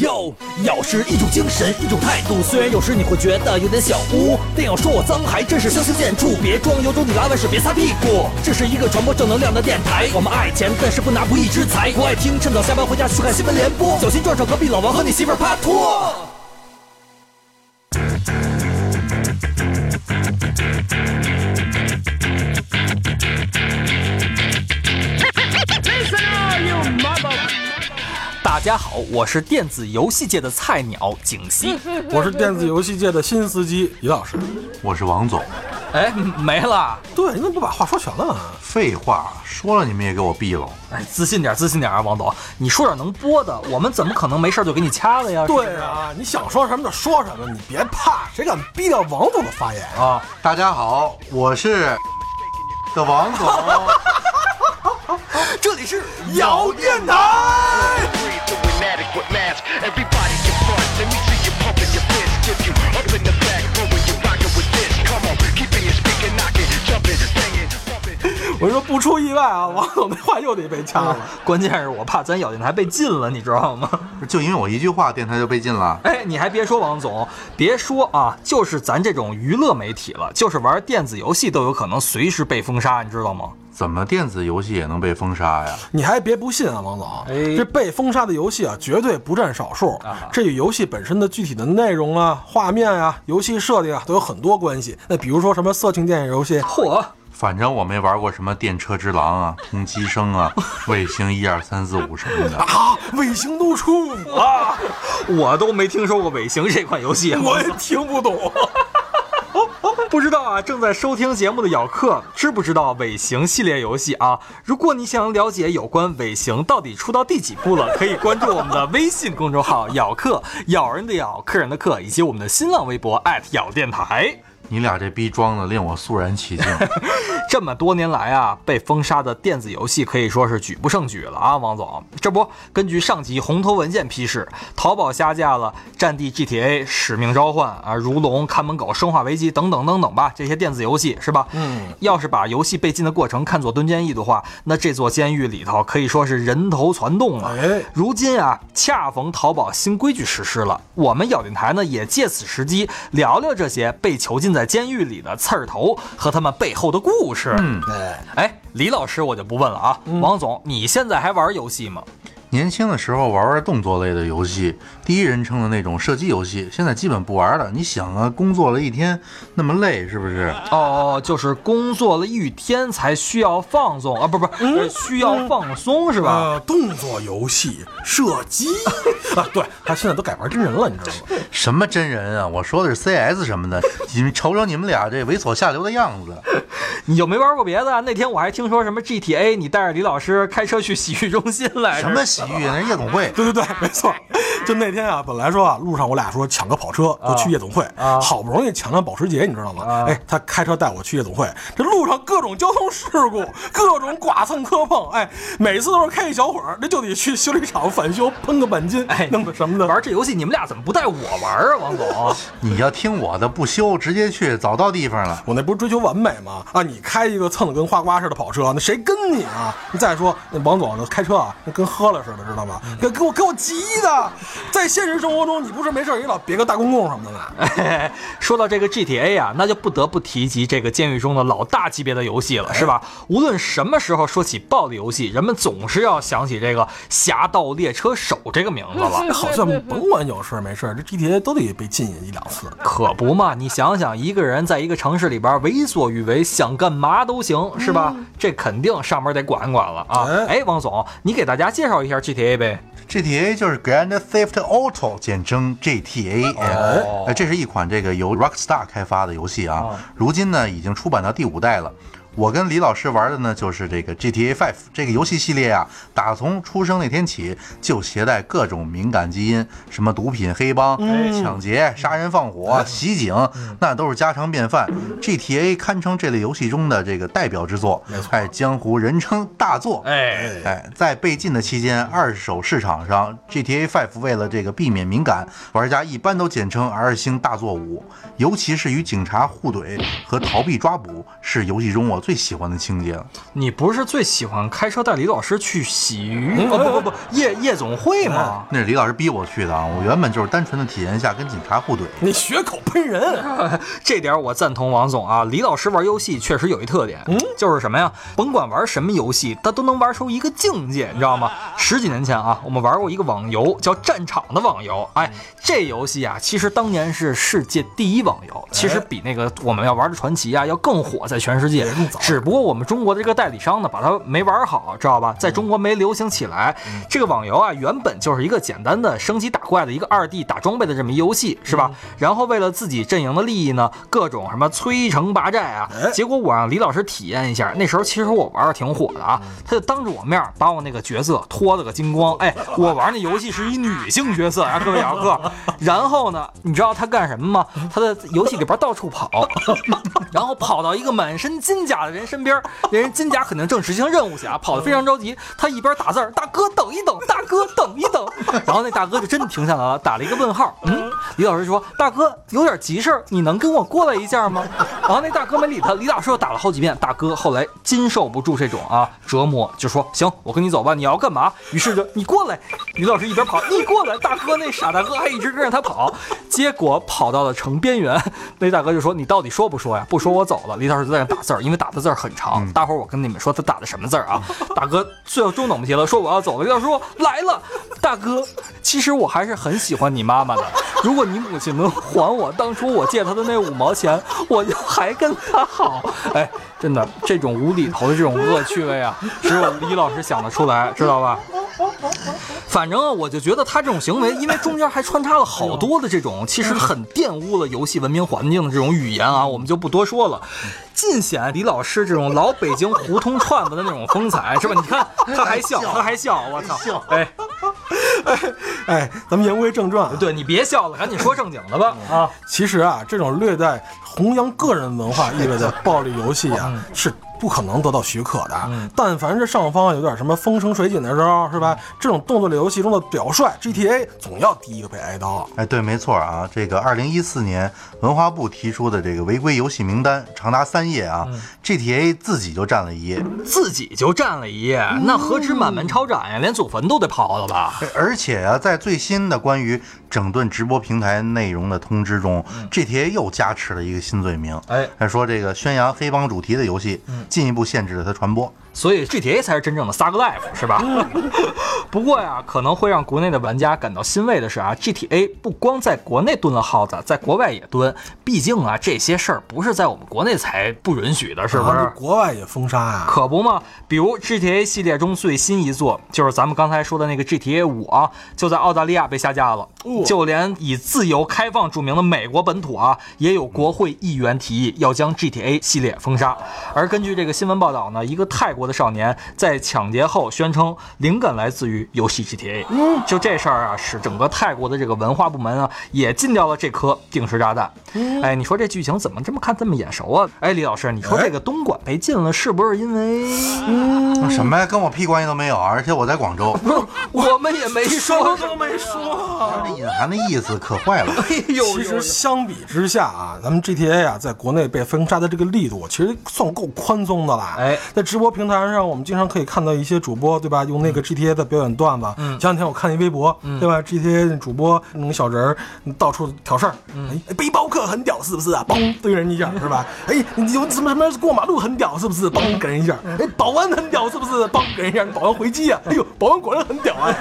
哟，要是一种精神，一种态度。虽然有时你会觉得有点小污，但要说我脏还真是相形见绌。别装有种你拉外事，别擦屁股。这是一个传播正能量的电台，我们爱钱，但是不拿不义之财。不爱听，趁早下班回家去看新闻联播，小心撞上隔壁老王和你媳妇啪拖。大家好，我是电子游戏界的菜鸟景熙，我是电子游戏界的新司机李老师，我是王总。哎，没了？对，你怎么不把话说全了呢？废话，说了你们也给我毙了。哎，自信点，自信点啊，王总，你说点能播的，我们怎么可能没事就给你掐了呀？对啊，你想说什么就说什么，你别怕，谁敢逼掉王总的发言啊？大家好，我是的王总。这里是摇电台。我说不出意外啊，王总那话又得被掐了。关键是我怕咱摇电台被禁了，你知道吗？就因为我一句话，电台就被禁了。哎，你还别说，王总，别说啊，就是咱这种娱乐媒体了，就是玩电子游戏都有可能随时被封杀，你知道吗？怎么电子游戏也能被封杀呀？你还别不信啊，王总，这被封杀的游戏啊，绝对不占少数。这与游戏本身的具体的内容啊、画面啊、游戏设定啊，都有很多关系。那比如说什么色情电影游戏，嚯！反正我没玩过什么电车之狼啊、同期生啊、卫星12345什么的啊，卫星都出啊，我都没听说过卫星这款游戏，我也听不懂。不知道啊，正在收听节目的咬客知不知道尾行系列游戏啊？如果你想了解有关尾行到底出到第几步了，可以关注我们的微信公众号咬客，咬人的咬，客人的客，以及我们的新浪微博咬电台。你俩这逼装的令我肃然起敬。这么多年来啊，被封杀的电子游戏可以说是举不胜举了啊，王总。这不，根据上级红头文件批示，淘宝下架了《战地 GTA》《使命召唤》啊，《如龙》《看门狗》《生化危机》等等等等吧，这些电子游戏是吧？嗯。要是把游戏被禁的过程看作蹲监狱的话，那这座监狱里头可以说是人头攒动了。哎。如今啊，恰逢淘宝新规矩实施了，我们咬电台呢也借此时机聊聊这些被囚禁在监狱里的刺儿头和他们背后的故事。嗯，哎，李老师我就不问了啊。王总，你现在还玩游戏吗？年轻的时候玩动作类的游戏，第一人称的那种射击游戏，现在基本不玩了。你想啊，工作了一天那么累，是不是？哦，就是工作了一天才需要放松啊，不、需要放松是吧？动作游戏射击啊，对，他现在都改玩真人了，你知道吗？什么真人啊？我说的是 CS 什么的。你们瞅瞅你们俩这猥琐下流的样子，你就没玩过别的？那天我还听说什么 GTA， 你带着李老师开车去洗浴中心来着？什么洗浴？那夜总会。对对对，没错。就那天啊，本来说啊，路上我俩说抢个跑车就去夜总会，好不容易抢上保时捷，你知道吗？哎，他开车带我去夜总会，这路上各种交通事故，各种剐蹭磕碰，哎，每次都是开一小会儿，这就得去修理厂返修，喷个钣金，哎，弄个什么的。玩这游戏你们俩怎么不带我玩啊，王总？你要听我的，不修直接去，早到地方了。我那不是追求完美吗？啊，你开一个蹭的跟花瓜似的跑车，那谁跟你啊？你再说那王总开车啊，那跟喝了似的，知道吗？给我急的。在现实生活中，你不是没事也老别个大公共什么的吗？哎，说到这个 GTA 啊，那就不得不提及这个监狱中的老大级别的游戏了，是吧？无论什么时候说起暴力游戏，人们总是要想起这个《侠盗猎车手》这个名字了。好像甭管有事没事，这 GTA 都得被禁一两次。可不嘛，你想想，一个人在一个城市里边为所欲为，想干嘛都行，是吧？这肯定上面得管管了啊！哎，王总，你给大家介绍一下 GTA 呗。GTA 就是 Grand Theft Auto， 简称 GTA。 这是一款这个由 Rockstar 开发的游戏啊，如今呢已经出版到第5代了。我跟李老师玩的呢就是这个 GTA5 这个游戏系列啊，打从出生那天起就携带各种敏感基因，什么毒品、黑帮、抢劫、杀人放火、袭警，那都是家常便饭。GTA 堪称这类游戏中的这个代表之作，哎，江湖人称大作。哎，在被禁的期间，二手市场上 GTA5 为了这个避免敏感，玩家一般都简称 R 星大作5，尤其是与警察互怼和逃避抓捕，是游戏中我最喜欢的情节了。你不是最喜欢开车带李老师去洗鱼、夜总会吗？那是李老师逼我去的啊！我原本就是单纯的体验一下跟警察互怼。你血口喷人、这点我赞同王总啊。李老师玩游戏确实有一特点，就是什么呀？甭管玩什么游戏，他都能玩出一个境界，你知道吗？十几年前啊，我们玩过一个网游叫《战场》的网游，哎，这游戏啊，其实当年是世界第一网游，其实比那个我们要玩的传奇啊要更火，在全世界。只不过我们中国的这个代理商呢，把它没玩好，知道吧？在中国没流行起来。这个网游啊，原本就是一个简单的升级打怪的一个2D 打装备的这么一游戏，是吧？然后为了自己阵营的利益呢，各种什么摧城拔寨啊。结果我让李老师体验一下，那时候其实我玩的挺火的啊，他就当着我面把我那个角色脱了个精光。哎，我玩那游戏是一女性角色啊，各位游客。然后呢，你知道他干什么吗？他在游戏里边到处跑，然后跑到一个满身金甲的人身边，人金甲肯定正执行任务去啊，跑得非常着急。他一边打字，大哥等一等，大哥等一等。然后那大哥就真的停下来了，打了一个问号。李老师说：“大哥，有点急事儿，你能跟我过来一下吗？”然后那大哥没理他，李老师又打了好几遍。大哥后来经受不住这种啊折磨，就说：“行，我跟你走吧，你要干嘛？”于是就你过来。李老师一边跑，你过来。大哥那傻大哥还一直跟着他跑，结果跑到了城边缘。那大哥就说：“你到底说不说呀？不说我走了。”李老师就在那打字，因为打的字很长，大伙儿我跟你们说他打的什么字啊？大哥最后中等不提了，说我要走了。李老师说来了，大哥，其实我还是很喜欢你妈妈的。如果你母亲能还我当初我借她的那5毛钱，我就还跟她好。哎，真的这种无厘头的这种恶趣味啊，只有李老师想得出来，知道吧？反正啊，我就觉得他这种行为，因为中间还穿插了好多的这种，其实很玷污了游戏文明环境的这种语言啊，我们就不多说了。尽显李老师这种老北京胡同串子的那种风采，是吧？你看他还笑，他还笑，我操！哎哎哎，咱们言归正传、对你别笑了，赶紧说正经的吧。啊，其实啊，这种略带弘扬个人文化意味的暴力游戏啊，是不可能得到许可的。但凡是上方有点什么风生水起的时候，是吧？这种动作类游戏中的表率 GTA 总要第一个被挨刀。哎，对，没错啊。这个2014年文化部提出的这个违规游戏名单长达3页啊、，GTA 自己就占了1页，那何止满门抄斩呀，连祖坟都得刨了吧？而且啊，在最新的关于整顿直播平台内容的通知中、，GTA 又加持了一个新罪名，哎，说这个宣扬黑帮主题的游戏。进一步限制了它传播，所以 GTA 才是真正的撒个 life， 是吧？不过呀，可能会让国内的玩家感到欣慰的是啊 ，GTA 不光在国内蹲了耗子，在国外也蹲。毕竟啊，这些事儿不是在我们国内才不允许的，是不是？国外也封杀啊，可不嘛。比如 GTA 系列中最新一作，就是咱们刚才说的那个 GTA5 啊，就在澳大利亚被下架了。就连以自由开放著名的美国本土啊，也有国会议员提议要将 GTA 系列封杀。而根据这个新闻报道呢，一个泰国的少年在抢劫后宣称灵感来自于游戏 GTA， 就这事儿啊，使整个泰国的这个文化部门啊也禁掉了这颗定时炸弹。哎，你说这剧情怎么这么看这么眼熟啊？哎，李老师，你说这个东莞被禁了，是不是因为什么呀？跟我屁关系都没有，而且我在广州，不是我们也没说，都没说，这隐含的意思可坏了。哎呦，其实相比之下啊，咱们 GTA 啊在国内被封杀的这个力度，其实算够宽松的了。哎，在直播平台上我们经常可以看到一些主播，对吧？用那个 GTA 的表演段子。前两天我看一微博，对吧 ？GTA 主播那种小人儿到处挑事儿，哎，背包客很屌是不是啊？嘣，对人一下是吧？哎，你有什么什么过马路很屌是不是？嘣，给人一下。哎，保安很屌是不是？嘣，给人一下。保安回击啊！哎呦，保安果然很屌啊！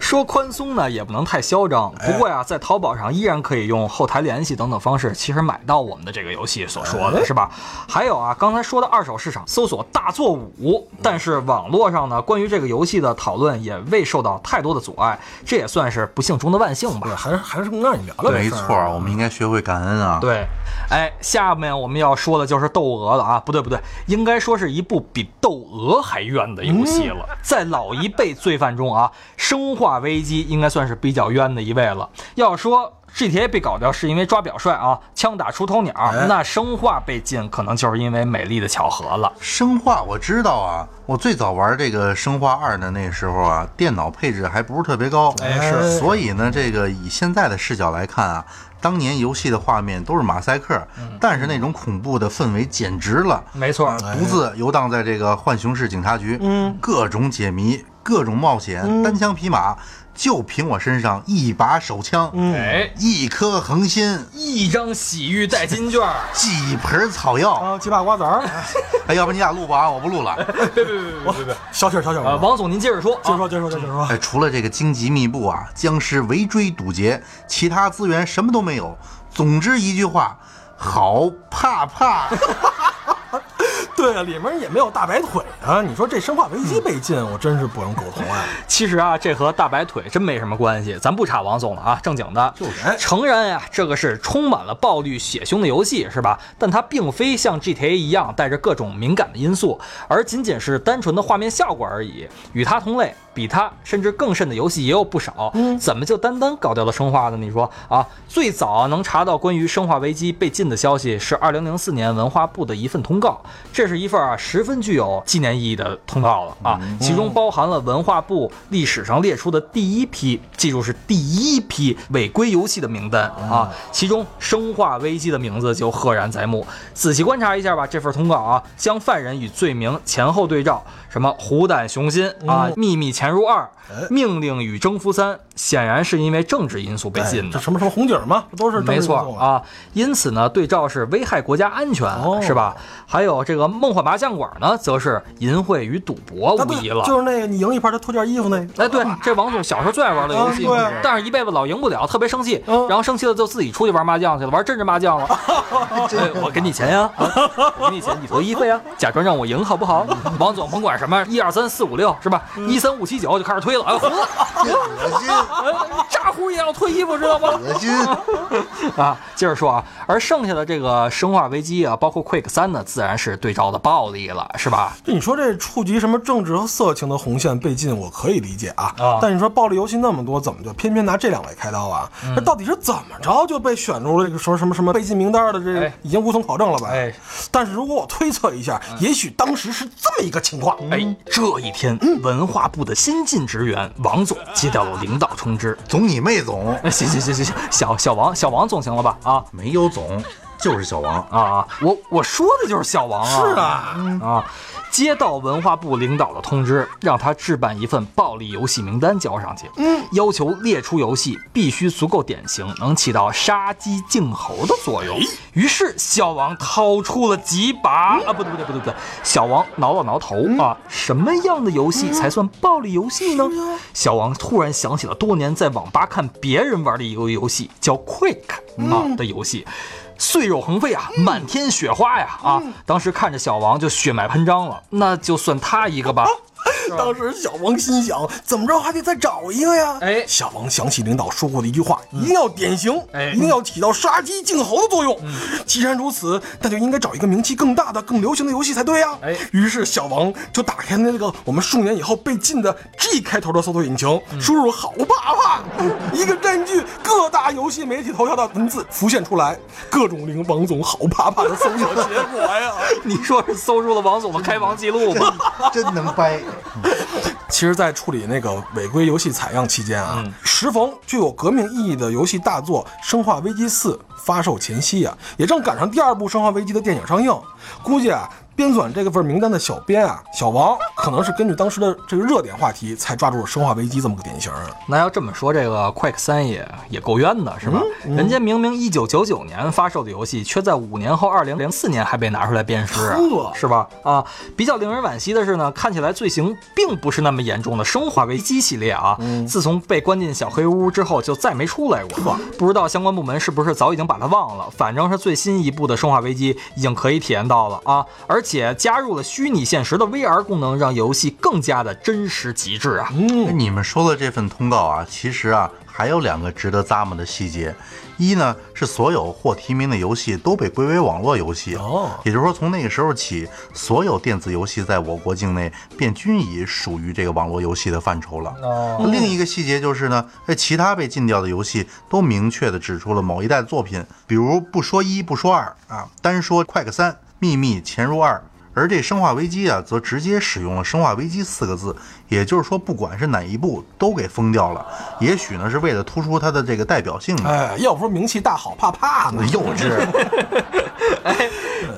说宽松呢，也不能太嚣张。不过呀，在淘宝上依然可以用后台联系等等方式，其实买到我们的这个游戏所说的是吧？还有啊，刚才说的二手市场搜索。大作5，但是网络上呢，关于这个游戏的讨论也未受到太多的阻碍，这也算是不幸中的万幸吧。还是让你聊聊。没错，我们应该学会感恩啊。对，哎，下面我们要说的就是《窦娥》了啊，不对，应该说是一部比《窦娥》还冤的游戏了。在老一辈罪犯中啊，生化化危机应该算是比较冤的一位了。要说 GTA 被搞掉是因为抓表率啊，枪打出头鸟，那生化被禁可能就是因为美丽的巧合了。生化我知道啊，我最早玩这个生化2的那时候啊，电脑配置还不是特别高，是，所以呢，这个以现在的视角来看啊，当年游戏的画面都是马赛克，但是那种恐怖的氛围简直了。没错，独自游荡在这个浣熊市警察局，各种解谜，各种冒险，单枪匹马。就凭我身上一把手枪，一颗恒心，一张洗浴代金券，几盆草药，几把瓜子儿。哎，要不你俩录吧啊，我不录了。别，小雪。王总，您接着说，接着说。哎，除了这个荆棘密布啊，僵尸围追堵截，其他资源什么都没有。总之一句话，好怕怕。对啊，里面也没有大白腿啊！你说这生化危机被禁，我真是不能苟同啊。其实啊，这和大白腿真没什么关系，咱不查王总了啊，正经的。就是，诚然啊，这个是充满了暴力血腥的游戏，是吧？但它并非像 GTA 一样带着各种敏感的因素，而仅仅是单纯的画面效果而已。与它同类，比它甚至更甚的游戏也有不少。怎么就单单搞掉了生化呢？你说啊，最早能查到关于生化危机被禁的消息是2004年文化部的一份通告，这是一份啊十分具有纪念意义的通告了啊，其中包含了文化部历史上列出的第一批，记住是第一批违规游戏的名单啊，其中生化危机的名字就赫然在目。仔细观察一下吧，这份通告啊，将犯人与罪名前后对照，什么虎胆雄心啊，秘密潜入2，命令与征服3，显然是因为政治因素被禁的。这什么红警吗？这都是没错啊。因此呢，对照是危害国家安全，是吧？还有这个梦幻麻将馆呢，则是淫秽与赌博无疑了。就是那个你赢一盘，他脱件衣服那个。哎，对，这王总小时候最爱玩的游戏，但是一辈子老赢不了，特别生气，然后生气了就自己出去玩麻将去了，玩政治麻将了。我给你钱呀，我给你钱，你脱衣服呀，假装让我赢好不好？王总甭管什么1、2、3、4、5、6，是吧？1、3、5、7、9就开始推了。哎，恶心！炸呼也要脱衣服，知道吗？恶心啊！接着说啊，而剩下的这个生化危机啊，包括 Quake 3呢，自然是对照的暴力了，是吧？就你说这触及什么政治和色情的红线被禁，我可以理解啊。但你说暴力游戏那么多，怎么就偏偏拿这两位开刀啊？这到底是怎么着就被选入了这个说什么被禁名单的？这已经无从考证了吧？哎，但是如果我推测一下，也许当时是这么一个情况。哎，这一天，文化部的新进职员王总接到了领导通知，总你妹总！行，小王总行了吧？啊，没有总，就是小王啊！我说的就是小王啊！是啊，接到文化部领导的通知，让他制办一份暴力游戏名单交上去，要求列出游戏必须足够典型，能起到杀鸡儆猴的作用。于是小王掏出了几把啊，不对，小王挠了挠头啊，什么样的游戏才算暴力游戏呢？小王突然想起了多年在网吧看别人玩的一个游戏，叫 Quake 啊的游戏。碎肉横飞啊，满天雪花呀！当时看着小王就血脉喷张了，那就算他一个吧。当时小王心想，怎么着还得再找一个呀？哎，小王想起领导说过的一句话，一定要典型，一定要起到杀鸡儆猴的作用。既然如此，那就应该找一个名气更大的、更流行的游戏才对呀。于是小王就打开那个我们数年以后被禁的 G 开头的搜索引擎，输入“好怕怕”，一个占据各大游戏媒体头条的文字浮现出来，各种令王总好怕怕的搜索结果呀。你说是搜出了王总的开房记录吗？真能掰。其实在处理那个违规游戏采样期间啊，时逢具有革命意义的游戏大作《生化危机4》发售前夕啊，也正赶上第2部《生化危机》的电影上映，估计啊编纂这个份名单的小编啊，小王可能是根据当时的这个热点话题，才抓住了生化危机这么个典型。那要这么说，这个 Quake 3也够冤的，是吧？人家明明1999年发售的游戏，却在5年后2004年还被拿出来鞭尸，是吧？啊，比较令人惋惜的是呢，看起来罪行并不是那么严重的生化危机系列啊，自从被关进小黑屋之后，就再没出来过。不知道相关部门是不是早已经把它忘了，反正是最新一部的生化危机已经可以体验到了啊，而且加入了虚拟现实的 VR 功能，让游戏更加的真实极致啊！嗯，你们说的这份通告啊，其实啊还有两个值得咂摸的细节。一呢是所有获提名的游戏都被归为网络游戏，也就是说从那个时候起，所有电子游戏在我国境内便均已属于这个网络游戏的范畴了。另一个细节就是呢，其他被禁掉的游戏都明确的指出了某一代作品，比如不说一不说二啊，单说快克3、秘密潜入2。而这生化危机啊则直接使用了生化危机4个字，也就是说不管是哪一部都给封掉了，也许呢是为了突出它的这个代表性的。哎，要不说名气大好怕怕呢，幼稚。哎，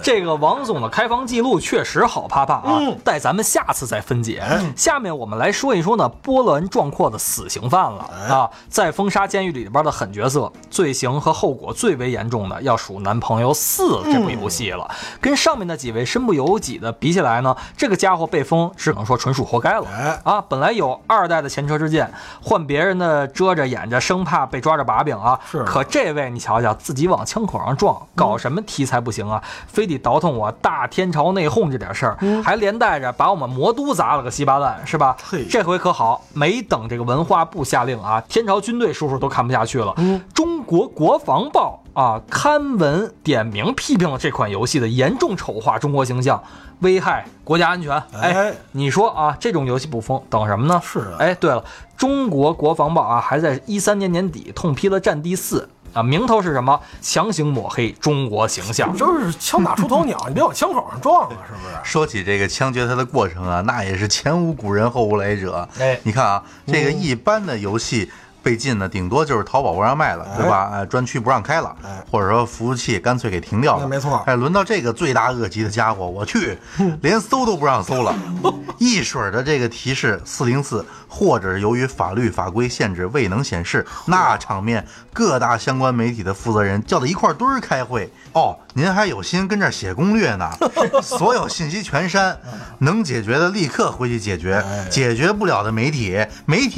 这个王总的开房记录确实好怕怕啊，待咱们下次再分解。下面我们来说一说呢波兰壮阔的死刑犯了啊，在封杀监狱里边的狠角色，罪行和后果最为严重的要数男朋友4这部游戏了。跟上面的几位身不由己的比起来呢，这个家伙被封只能说纯属活该了啊！本来有2代的前车之鉴，换别人的遮着掩着，生怕被抓着把柄啊。是，可这位你瞧瞧，自己往枪口上撞，搞什么题材不行啊？非得倒腾我大天朝内讧这点事儿，还连带着把我们魔都砸了个稀巴烂，是吧？这回可好，没等这个文化部下令啊，天朝军队叔叔都看不下去了。中国国防报啊刊文点名批评了这款游戏的严重丑化中国形象，危害国家安全。哎，你说啊，这种游戏不封等什么呢？是啊。哎，对了，中国国防报啊还在2013年年底痛批了《战地4》啊，名头是什么？强行抹黑中国形象，就是枪打出头鸟，你别往枪口上撞了，是不是？说起这个枪决它的过程啊，那也是前无古人后无来者。哎，你看啊，这个一般的游戏。被禁呢，顶多就是淘宝不让卖了，对吧？专区不让开了，或者说服务器干脆给停掉了。没错。哎，轮到这个罪大恶极的家伙，我去，连搜都不让搜了，一水的这个提示404，或者是由于法律法规限制未能显示，那场面各大相关媒体的负责人叫到一块堆儿开会。哦，您还有心跟这儿写攻略呢？所有信息全删，能解决的立刻回去解决，解决不了的媒体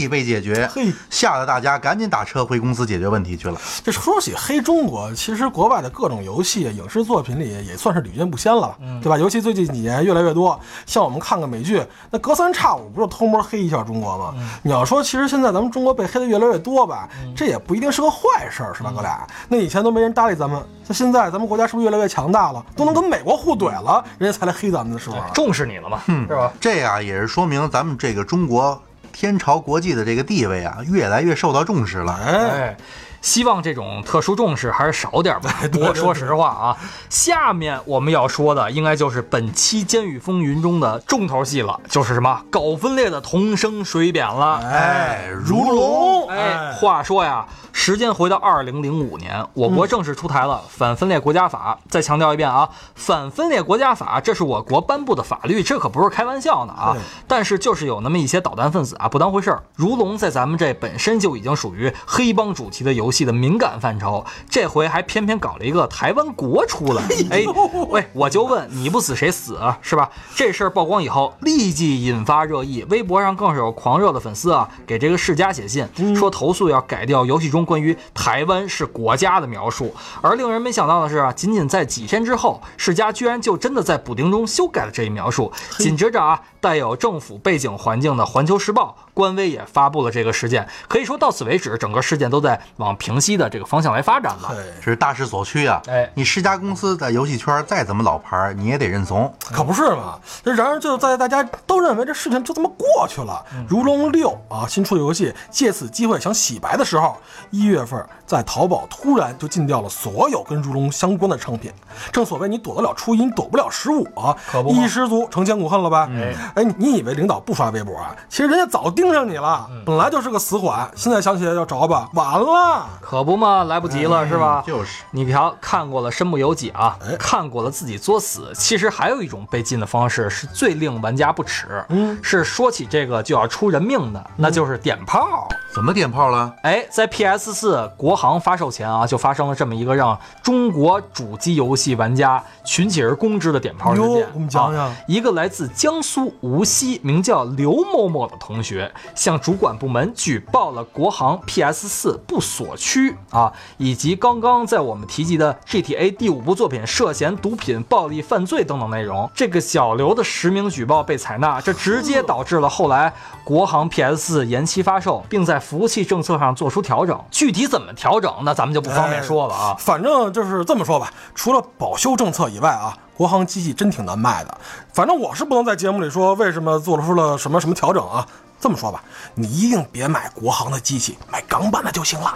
被解决，吓得大家赶紧打车回公司解决问题去了。这说起黑中国，其实国外的各种游戏、影视作品里也算是屡见不鲜了，对吧？尤其最近几年越来越多，像我们看个美剧，那隔三差五不就偷摸黑一下中国吗？你要说其实现在咱们中国被黑的越来越多吧，这也不一定是个坏事，是吧？哥俩，那以前都没人搭理咱们，那现在咱们国家是不是越来越强大了？都能跟美国互怼了，人家才来黑咱们的时候，重视你了嘛，是吧？这啊也是说明咱们这个中国。天朝国际的这个地位啊，越来越受到重视了。哎，希望这种特殊重视还是少点吧。我说实话啊，下面我们要说的应该就是本期《监狱风云》中的重头戏了，就是什么搞分裂的同声水扁了。哎，如龙。哎，话说呀。时间回到2005年，我国正式出台了反分裂国家法。再强调一遍啊，反分裂国家法这是我国颁布的法律，这可不是开玩笑的啊。但是就是有那么一些捣蛋分子啊，不当回事儿。如龙在咱们这本身就已经属于黑帮主题的游戏的敏感范畴，这回还偏偏搞了一个台湾国出来。哎，喂，我就问你不死谁死啊，是吧？这事儿曝光以后，立即引发热议，微博上更是有狂热的粉丝啊，给这个世嘉写信说投诉要改掉游戏中。关于台湾是国家的描述，而令人没想到的是啊，仅仅在几天之后，世嘉居然就真的在补丁中修改了这一描述。紧接着啊，带有政府背景环境的《环球时报》官微也发布了这个事件。可以说到此为止，整个事件都在往平息的这个方向来发展了。这是大势所趋啊！哎，你世嘉公司在游戏圈再怎么老牌，你也得认怂，可不是嘛？然而就在大家都认为这事情就这么过去了，如龙6啊新出的游戏借此机会想洗白的时候。1月份，在淘宝突然就禁掉了所有跟如龙相关的商品。正所谓你躲得了初一，你躲不了15啊！一失足成千古恨了吧？哎，你以为领导不刷微博啊？其实人家早盯上你了，本来就是个死缓，现在想起来要找吧，完了，可不嘛，来不及了，是吧？就是你瞧，看过了身不由己啊，看过了自己作死。其实还有一种被禁的方式是最令玩家不齿，是说起这个就要出人命的，那就是点炮。怎么点炮了？哎，在 PS4 国行发售前啊，就发生了这么一个让中国主机游戏玩家群起而攻之的点炮事件。我们讲讲，一个来自江苏无锡名叫刘某某的同学，向主管部门举报了国行 PS4 不锁区啊，以及刚刚在我们提及的 GTA 第5部作品涉嫌毒品、暴力犯罪等等内容。这个小刘的10名举报被采纳，这直接导致了后来国行 PS4 延期发售，并在服务器政策上做出调整。具体怎么调整，那咱们就不方便说了啊。反正就是这么说吧，除了保修政策以外啊，国行机器真挺难卖的。反正我是不能在节目里说为什么做出了什么什么调整啊。这么说吧，你一定别买国行的机器，买港版的就行了。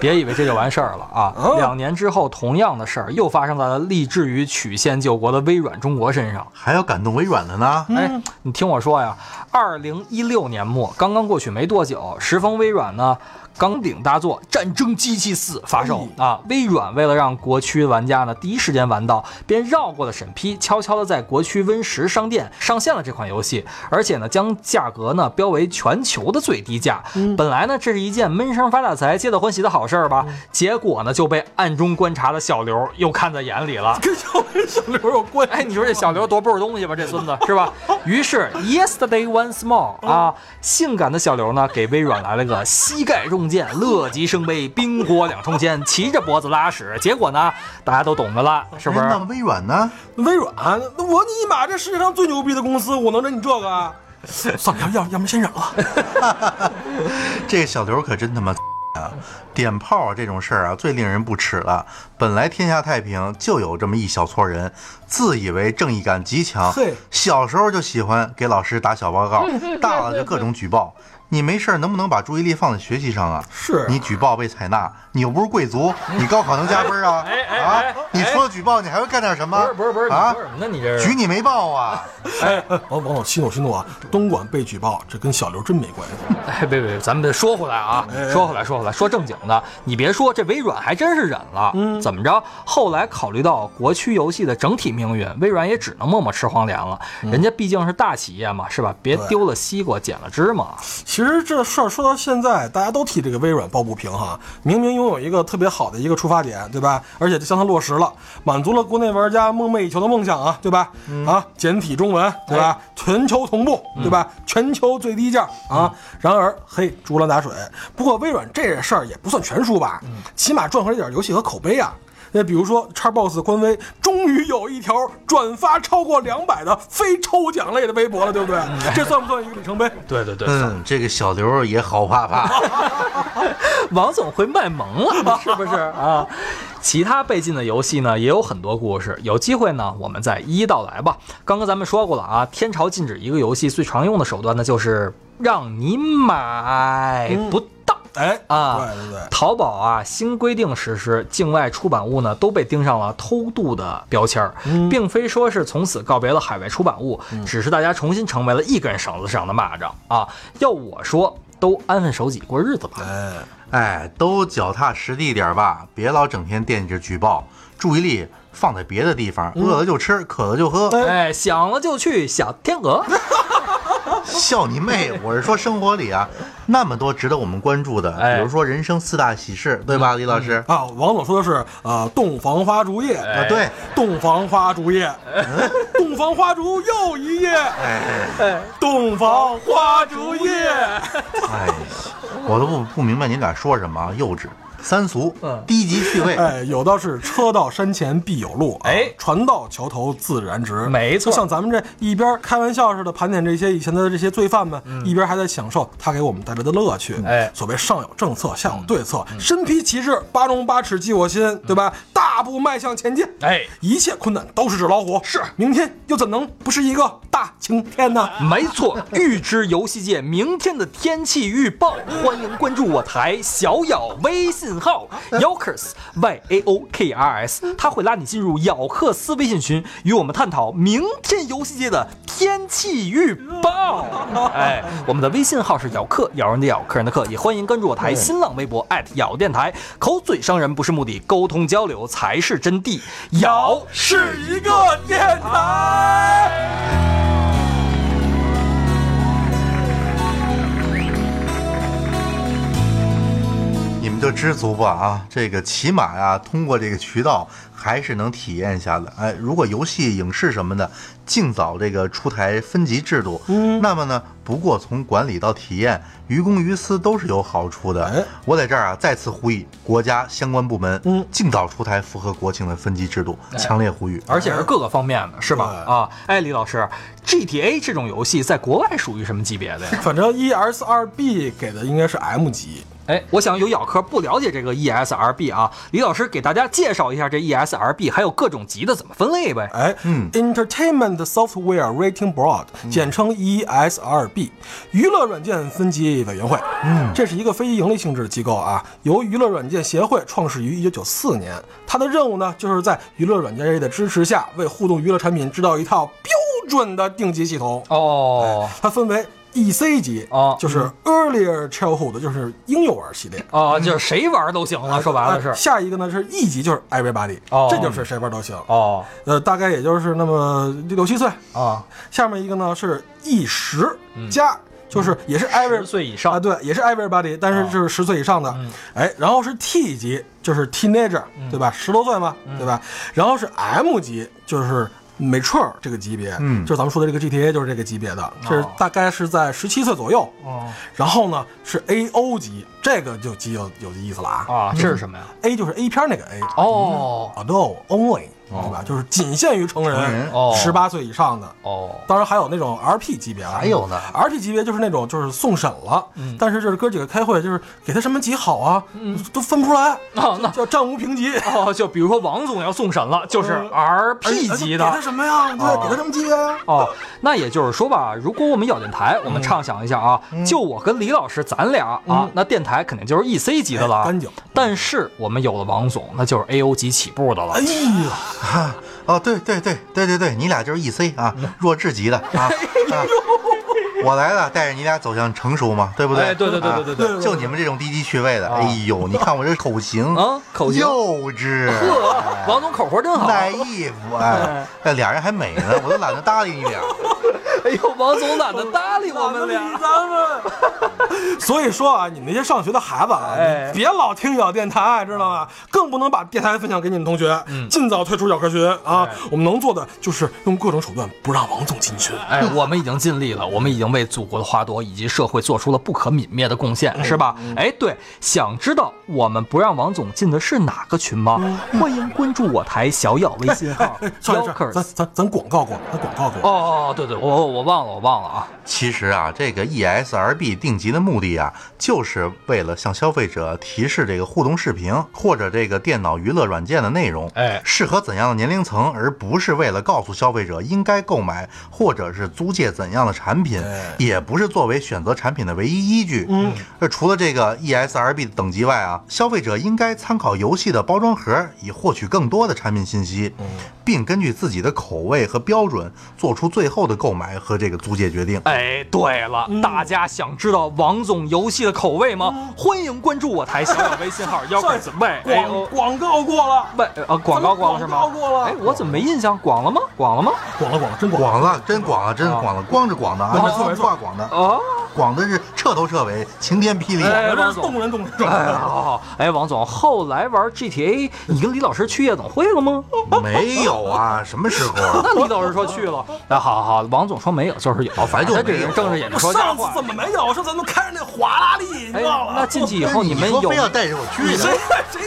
别以为这就完事儿了啊！2年之后，同样的事儿又发生在了立志于曲线救国的微软中国身上，还要感动微软的呢。哎，你听我说呀，2016年末刚刚过去没多久，时逢微软呢钢鼎大作《战争机器4》发售啊！微软为了让国区玩家呢第一时间玩到，便绕过了审批，悄悄的在国区 Win10 商店上线了这款游戏，而且呢将价格呢标为全球的最低价。本来呢这是一件闷声发大财、皆大欢喜的好事儿吧，结果呢就被暗中观察的小刘又看在眼里了。跟小刘有关系？哎，你说这小刘多不是东西吧？这孙子是吧？于是 Yesterday Once More 啊，性感的小刘呢给微软来了个膝盖重。乐极生悲，冰火两重天，骑着脖子拉屎。结果呢，大家都懂得了，是不是？那微软呢？微软，你妈，这世界上最牛逼的公司，我能忍你这个啊？算了，要么先忍了。这小刘可真他妈啊！点炮这种事儿啊，最令人不齿了。本来天下太平，就有这么一小撮人，自以为正义感极强，小时候就喜欢给老师打小报告，大了就各种举报。你没事能不能把注意力放在学习上啊？是你举报被采纳，你又不是贵族，你高考能加分啊？你除了举报，你还会干点什么？不是啊？那你这举你没报啊？哎，王总息怒啊！东莞被举报，这跟小刘真没关系。哎，别，咱们说回来啊，说回来，说正经的。你别说，这微软还真是忍了。怎么着？后来考虑到国区游戏的整体命运，微软也只能默默吃黄连了。人家毕竟是大企业嘛，是吧？别丢了西瓜，捡了芝麻。其实这事儿说到现在，大家都替这个微软抱不平哈。明明拥有一个特别好的一个出发点，对吧？而且就将它落实了，满足了国内玩家梦寐以求的梦想啊，对吧？啊，简体中文，对吧？全球同步，对吧？全球最低价啊。然而，嘿，竹篮打水。不过微软这事儿也不算全输吧，起码赚回了点游戏和口碑啊。那比如说 Xbox 官微终于有一条转发超过200的非抽奖类的微博了，对不对？这算不算一个里程碑？对，这个小刘也好怕怕。王总会卖萌了是不是啊？其他被禁的游戏呢也有很多故事，有机会呢我们再一一道来吧。刚刚咱们说过了啊，天朝禁止一个游戏最常用的手段呢就是让你买不到。对，淘宝啊新规定实施，境外出版物呢都被盯上了偷渡的标签，并非说是从此告别了海外出版物，只是大家重新成为了一根绳子上的蚂蚱啊。要我说，都安分守己过日子吧。哎，都脚踏实地点吧，别老整天惦记着举报，注意力放在别的地方，饿了就吃，渴了就喝，哎，想了就去小天鹅。笑你妹！我是说生活里啊，那么多值得我们关注的，比如说人生4大喜事，对吧，李老师？王总说的是洞房花烛夜啊，对，洞房花烛夜，洞房花烛又一夜，洞房花烛夜。哎，我都不明白您俩说什么，幼稚。三俗，低级趣味。哎，有道是车到山前必有路，船到桥头自然直。没错，像咱们这一边开玩笑似的盘点这些以前的这些罪犯们，一边还在享受他给我们带来的乐趣。所谓上有政策，下有对策，身披旗帜，8荣8耻记我心，对吧？大步迈向前进。一切困难都是纸老虎。是，明天又怎能不是一个大晴天呢？没错，预知游戏界明天的天气预报，欢迎关注我台小咬微信。信号 YAOKRS， 他会拉你进入咬克斯微信群，与我们探讨明天游戏界的天气预报。我们的微信号是咬克，咬人的咬，客人的客，也欢迎关注我台新浪微博@咬电台。口嘴伤人不是目的，沟通交流才是真谛。咬是一个电台。就知足吧啊，这个起码呀，通过这个渠道还是能体验一下的。如果游戏、影视什么的，尽早这个出台分级制度。那么呢，不过从管理到体验，于公于私都是有好处的。我在这儿啊再次呼吁国家相关部门，尽早出台符合国情的分级制度，强烈呼吁。而且是各个方面的，是吧？啊，哎，李老师 ，GTA 这种游戏在国外属于什么级别的呀？反正 ESRB 给的应该是 M 级。哎，我想有咬客不了解这个 ESRB 啊，李老师给大家介绍一下这 ESRB 还有各种级的怎么分类呗。哎，Entertainment Software Rating Board， 简称 ESRB， 娱乐软件分级委员会。这是一个非盈利性质的机构啊，由娱乐软件协会创始于1994年。它的任务呢，就是在娱乐软件业的支持下，为互动娱乐产品制造一套标准的定级系统。哦，它分为EC 级啊，就是 Earlier Childhood， 就是婴幼儿系列啊，就是谁玩都行了。说白了是下一个呢是 E 级，就是 Everybody， 这就是谁玩都行哦。大概也就是那么6、7岁啊。下面一个呢是 E10 加，就是也是 10岁以上啊，对，也是 Everybody， 但是是10岁以上的。哎，然后是 T 级，就是 Teenager， 对吧？10多岁嘛，对吧？然后是 M 级，就是Mature这个级别，就是咱们说的这个 GTA 就是这个级别的，这大概是在17岁左右。然后呢是 AO 级，这个就有意思了啊！这是什么呀？A 就是 A 片那个 A 哦 ，Adult Only， 对吧？就是仅限于成人，18岁以上的哦。当然还有那种 RP 级别了，还有呢 ，RP 级别就是那种就是送审了，但是这是哥几个开会，就是给他什么级好啊，都分不出来啊，那叫战无评级哦。就比如说王总要送审了，就是 RP 级的。什么呀？对，给他什么级别呀？哦，那也就是说吧，如果我们咬电台，我们畅想一下啊，就我跟李老师咱俩啊，那电台肯定就是 EC 级的了。干净。但是我们有了王总，那就是 AO 级起步的了。哎呀，哦，对，你俩就是 EC 啊，弱智级的啊。我来了，带着你俩走向成熟嘛，对不对？哎，对，就你们这种低级趣味的，哎呦，你看我这口型啊，口型幼稚，王总口活真好，耐衣服，哎，俩人还美呢，我都懒得搭理你俩。哎呦，王总懒得搭理我们俩，所以说啊，你们那些上学的孩子啊，别老听咬电台，知道吗？更不能把电台分享给你们同学，尽早退出咬客群啊！我们能做的就是用各种手段不让王总进群。哎，我们已经尽力了，我们已经为祖国的花朵以及社会做出了不可泯灭的贡献，是吧？哎，对，想知道我们不让王总进的是哪个群吗？欢迎关注我台小咬微信号。咱广告过。哦，对，我忘了啊！其实啊，这个 ESRB 定级的目的啊，就是为了向消费者提示这个互动视频或者这个电脑娱乐软件的内容，适合怎样的年龄层，而不是为了告诉消费者应该购买或者是租借怎样的产品，也不是作为选择产品的唯一依据。除了这个 ESRB 的等级外啊，消费者应该参考游戏的包装盒，以获取更多的产品信息，并根据自己的口味和标准做出最后的购买和这个租借决定。哎，对了，大家想知道王总游戏的口味吗？欢迎关注我台小小微信号“妖怪姊妹”。广告过了是吗？广告过了。哎，我怎么没印象？广了吗？真广了！光着广的啊，没错，挂广的啊，广的是彻头彻尾，晴天霹雳，真是动人。哎，好，哎，王总，后来玩 GTA， 你跟李老师去夜总会了吗？没有啊，什么时候？那李老师说去了。那好，王总说没有，就是有。反正这人睁着眼睛说瞎话。上次怎么没有？我说咱们开着那华拉利，你忘了？那进去以后你们有？非要带着我去？谁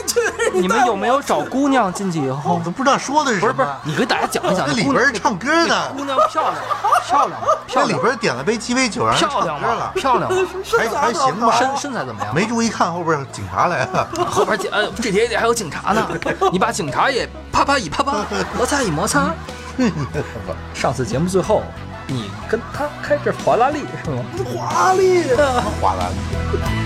去？你们有没有找姑娘？进去以后都不知道说的是什么。不是，你给大家讲一讲。那里边唱歌的姑娘漂亮。那里边点了杯鸡尾酒，让人唱歌了，漂亮，还行吧？身材怎么样？没注意看后边警察来了。后边GTA里还有警察呢，你把警察也啪啪，摩擦以摩擦。上次节目最后，你跟他开着法拉利是吗？法拉利。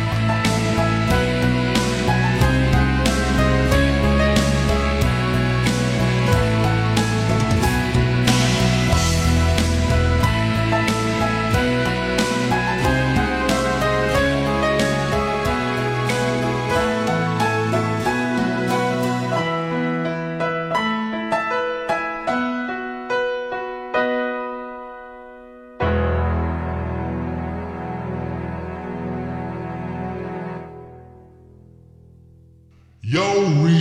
Yo,